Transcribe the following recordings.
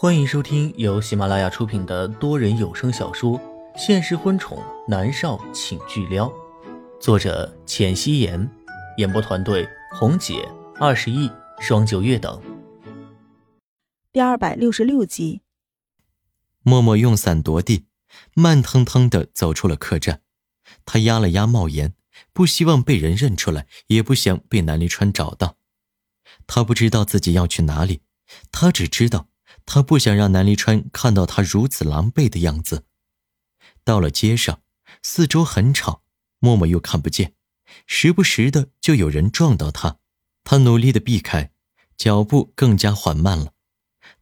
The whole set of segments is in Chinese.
欢迎收听由喜马拉雅出品的多人有声小说《现实婚宠男少请巨撩》，作者浅汐颜，演播团队红姐、21、双九月等。第266集。默默用伞夺地，慢腾腾地走出了客栈。他压了压帽檐，不希望被人认出来，也不想被南离川找到。他不知道自己要去哪里，他只知道他不想让南离川看到他如此狼狈的样子。到了街上，四周很吵，默默又看不见，时不时的就有人撞到他。他努力的避开，脚步更加缓慢了。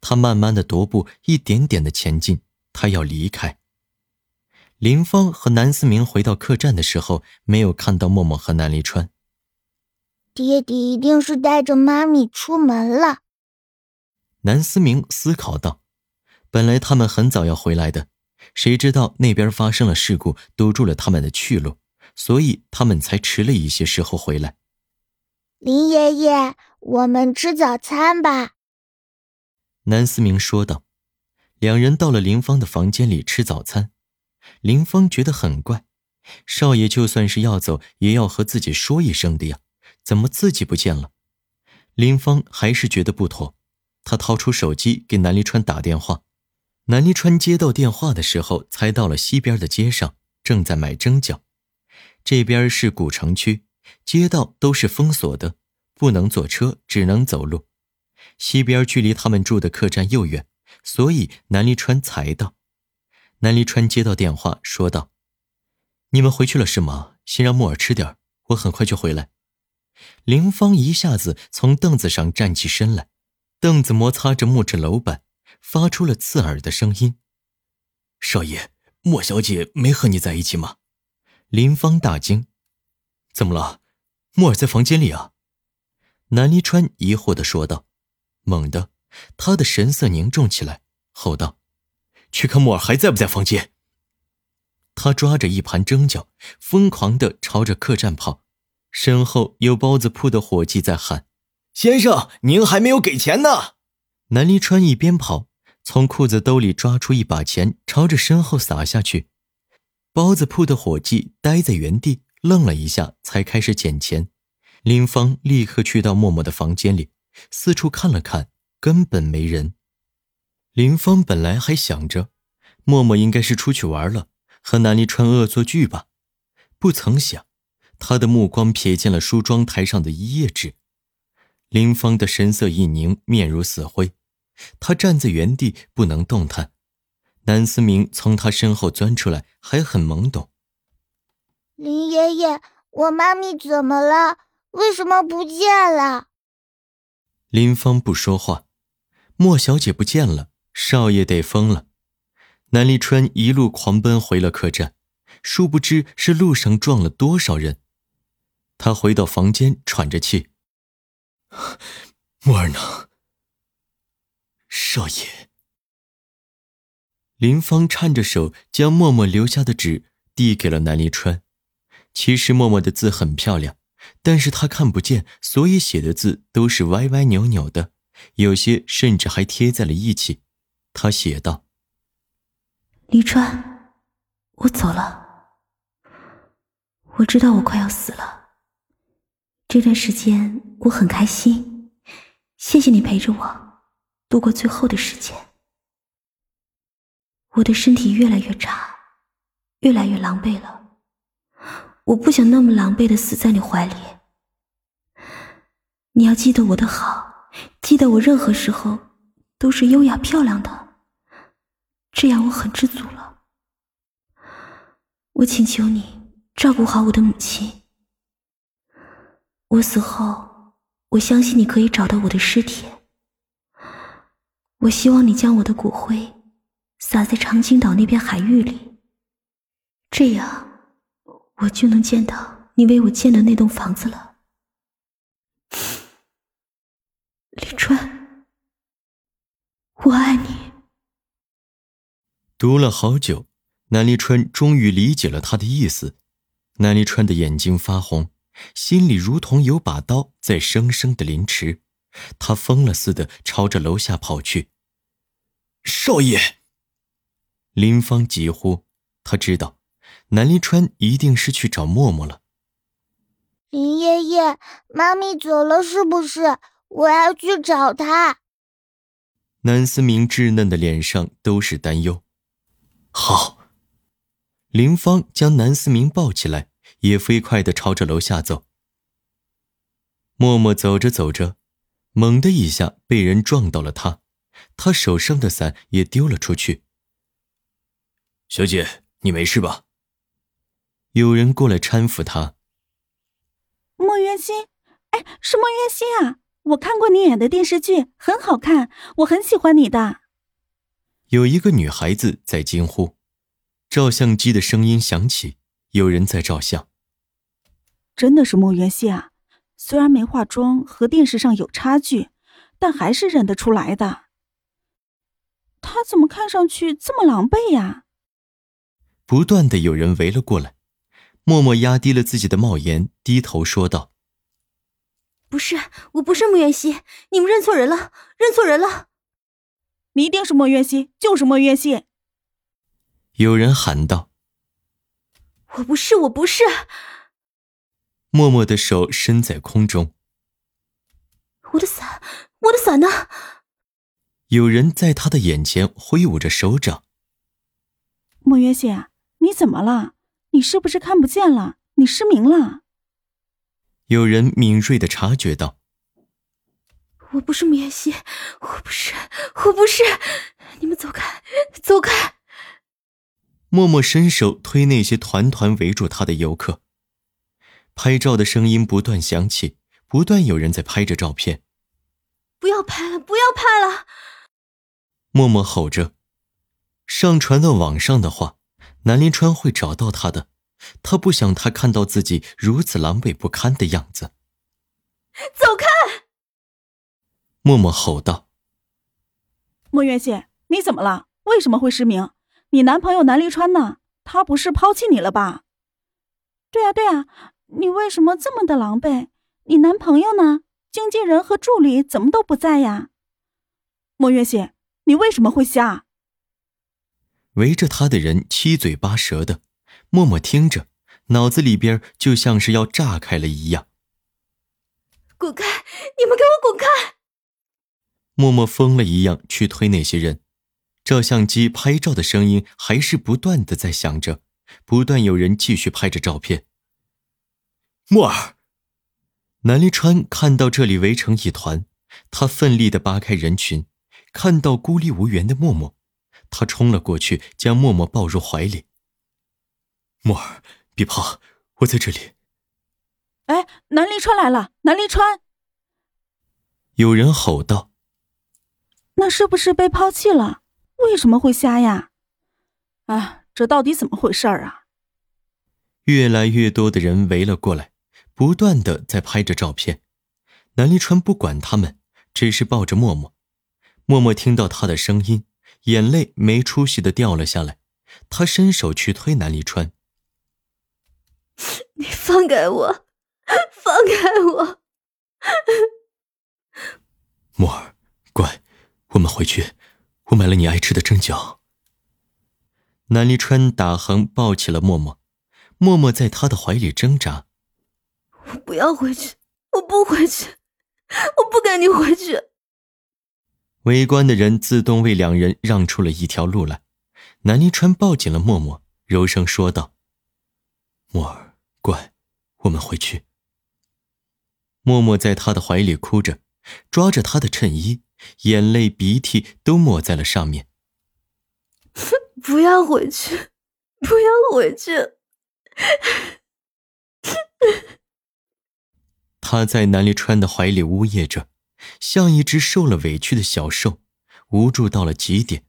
他慢慢的踱步，一点点的前进，他要离开。林芳和南思明回到客栈的时候，没有看到默默和南离川。爹爹一定是带着妈咪出门了。南思明思考道，本来他们很早要回来的，谁知道那边发生了事故，堵住了他们的去路，所以他们才迟了一些时候回来。林爷爷，我们吃早餐吧。南思明说道。两人到了林芳的房间里吃早餐。林芳觉得很怪，少爷就算是要走，也要和自己说一声的呀，怎么自己不见了？林芳还是觉得不妥。他掏出手机给南离川打电话。南离川接到电话的时候才到了西边的街上，正在买蒸饺。这边是古城区，街道都是封锁的，不能坐车，只能走路。西边距离他们住的客栈又远，所以南离川才到。南离川接到电话说道，你们回去了是吗？先让木耳吃点，我很快就回来。林芳一下子从凳子上站起身来，凳子摩擦着木质楼板，发出了刺耳的声音。少爷，莫小姐没和你在一起吗？林芳大惊。怎么了？莫尔在房间里啊？南离川疑惑地说道。猛地，他的神色凝重起来，吼道，去看莫尔还在不在房间。他抓着一盘蒸饺，疯狂地朝着客栈跑，身后有包子铺的伙计在喊，先生，您还没有给钱呢。南离川一边跑，从裤子兜里抓出一把钱，朝着身后撒下去。包子铺的伙计呆在原地，愣了一下才开始捡钱。林芳立刻去到默默的房间里，四处看了看，根本没人。林芳本来还想着默默应该是出去玩了，和南离川恶作剧吧，不曾想他的目光瞥见了梳妆台上的一页纸。林芳的神色一凝，面如死灰。他站在原地不能动弹。南思明从他身后钻出来，还很懵懂。林爷爷，我妈咪怎么了？为什么不见了？林芳不说话。莫小姐不见了，少爷得疯了。南立川一路狂奔回了客栈，殊不知是路上撞了多少人。他回到房间，喘着气。莫儿呢？少爷。林芳颤着手将默默留下的纸递给了南离川。其实默默的字很漂亮，但是他看不见，所以写的字都是歪歪扭扭的，有些甚至还贴在了一起。他写道，离川，我走了。我知道我快要死了，这段时间我很开心，谢谢你陪着我度过最后的时间。我的身体越来越差，越来越狼狈了，我不想那么狼狈地死在你怀里。你要记得我的好，记得我任何时候都是优雅漂亮的，这样我很知足了。我请求你照顾好我的母亲。我死后，我相信你可以找到我的尸体。我希望你将我的骨灰撒在长青岛那边海域里，这样我就能见到你为我建的那栋房子了。李川，我爱你。读了好久，南立川终于理解了他的意思。南立川的眼睛发红，心里如同有把刀在生生的凌迟，他疯了似的朝着楼下跑去。少爷！林芳急呼，他知道南离川一定是去找默默了。林爷爷，妈咪走了是不是？我要去找她。南思明稚嫩的脸上都是担忧。好。林芳将南思明抱起来，也飞快地朝着楼下走。默默走着走着，猛地一下被人撞到了他，他手上的伞也丢了出去。小姐，你没事吧？有人过来搀扶他。莫渊心，哎，是莫渊心啊！我看过你演的电视剧，很好看，我很喜欢你的。有一个女孩子在惊呼，照相机的声音响起，有人在照相。真的是莫渊心啊！虽然没化妆和电视上有差距，但还是认得出来的。他怎么看上去这么狼狈呀？不断的有人围了过来，默默压低了自己的帽檐，低头说道：不是，我不是莫渊熙，你们认错人了，认错人了。你一定是莫渊熙，就是莫渊熙。有人喊道。我不是，我不是。默默的手伸在空中。我的伞，我的伞呢？有人在他的眼前挥舞着手掌。莫渊熙，你怎么了？你是不是看不见了？你失明了？有人敏锐地察觉到。我不是莫渊熙，我不是，我不是，你们走开，走开。默默伸手推那些团团围住他的游客。拍照的声音不断响起，不断有人在拍着照片。不要拍了，不要拍了！默默吼着。上传到网上的话，南临川会找到他的，他不想他看到自己如此狼狈不堪的样子。走开！默默吼道。莫渊熙，你怎么了？为什么会失明？你男朋友南临川呢？他不是抛弃你了吧？对啊，对啊。你为什么这么的狼狈？你男朋友呢？经纪人和助理怎么都不在呀？莫渊熙，你为什么会瞎？围着他的人七嘴八舌的，默默听着，脑子里边就像是要炸开了一样。滚开！你们给我滚开！默默疯了一样去推那些人，照相机拍照的声音还是不断的在响着，不断有人继续拍着照片。默儿！南离川看到这里围成一团，他奋力地扒开人群，看到孤立无援的默默，他冲了过去，将默默抱入怀里。默儿，别怕，我在这里。哎，南离川来了！南离川！有人吼道。那是不是被抛弃了？为什么会瞎呀？哎，这到底怎么回事啊？越来越多的人围了过来，不断的在拍着照片。南离川不管他们，只是抱着默默。默默听到他的声音，眼泪没出息的掉了下来，他伸手去推南离川。你放开我，放开我。默儿，乖，我们回去，我买了你爱吃的蒸饺。南离川打横抱起了默默。默默在他的怀里挣扎。我不要回去，我不回去，我不跟你回去。围观的人自动为两人让出了一条路来。南临川抱紧了默默，柔声说道：默儿，乖，我们回去。默默在他的怀里哭着，抓着他的衬衣，眼泪鼻涕都抹在了上面。不要回去，不要回去。他在南离川的怀里呜咽着，像一只受了委屈的小兽，无助到了极点。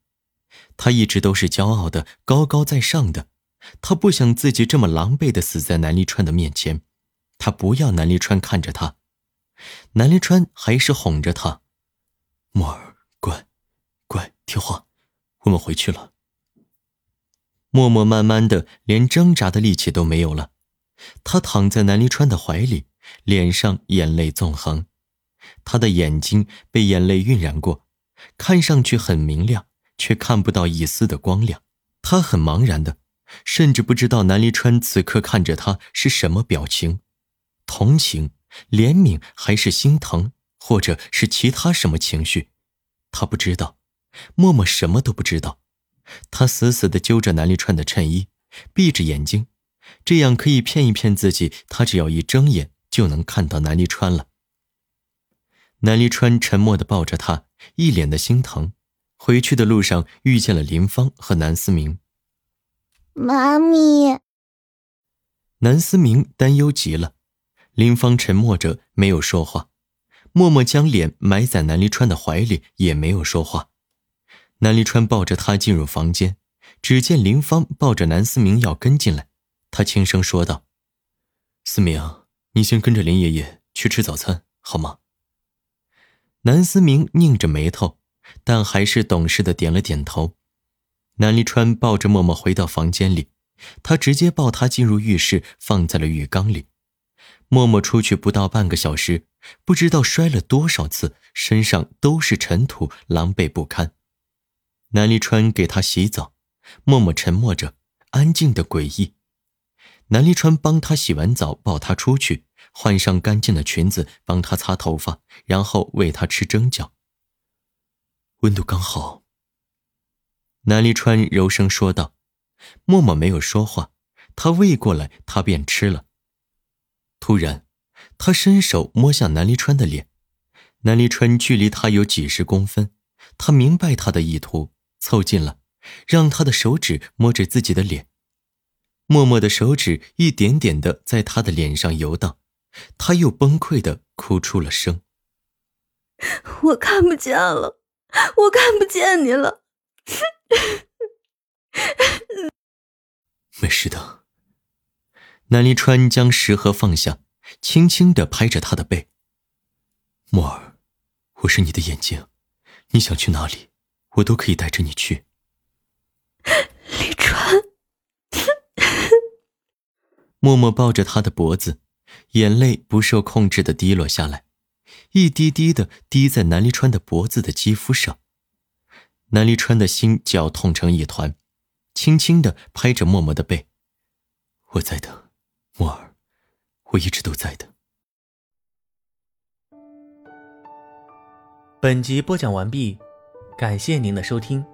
他一直都是骄傲的，高高在上的，他不想自己这么狼狈的死在南离川的面前，他不要南离川看着他。南离川还是哄着他：默儿，乖，乖，听话，我们回去了。默默慢慢的连挣扎的力气都没有了，他躺在南离川的怀里，脸上眼泪纵横，他的眼睛被眼泪晕染过，看上去很明亮，却看不到一丝的光亮。他很茫然的，甚至不知道南离川此刻看着他是什么表情，同情、怜悯还是心疼，或者是其他什么情绪，他不知道。默默什么都不知道，他死死地揪着南立川的衬衣，闭着眼睛，这样可以骗一骗自己，他只要一睁眼就能看到南立川了。南立川沉默地抱着他，一脸的心疼。回去的路上遇见了林芳和南思明。妈咪。南思明担忧极了。林芳沉默着没有说话，默默将脸埋在南立川的怀里，也没有说话。南立川抱着他进入房间，只见林芳抱着南思明要跟进来，他轻声说道：“思明，你先跟着林爷爷去吃早餐，好吗？”南思明拧着眉头，但还是懂事的点了点头。南立川抱着默默回到房间里，他直接抱他进入浴室，放在了浴缸里。默默出去不到半个小时，不知道摔了多少次，身上都是尘土，狼狈不堪。南立川给他洗澡，默默沉默着，安静的诡异。南立川帮他洗完澡，抱他出去，换上干净的裙子，帮他擦头发，然后喂他吃蒸饺。温度刚好。南立川柔声说道。默默没有说话，他喂过来，他便吃了。突然，他伸手摸向南立川的脸，南立川距离他有几十公分，他明白他的意图，凑近了，让他的手指摸着自己的脸。默默的手指一点点地在他的脸上游荡，他又崩溃地哭出了声。我看不见了，我看不见你了。没事的。南立川将食盒放下，轻轻地拍着他的背。默儿，我是你的眼睛。你想去哪里，我都可以带着你去。立川。默默抱着他的脖子，眼泪不受控制地滴落下来，一滴滴地滴在南立川的脖子的肌肤上。南立川的心绞痛成一团，轻轻地拍着默默的背。我在的，默儿，我一直都在的。本集播讲完毕，感谢您的收听。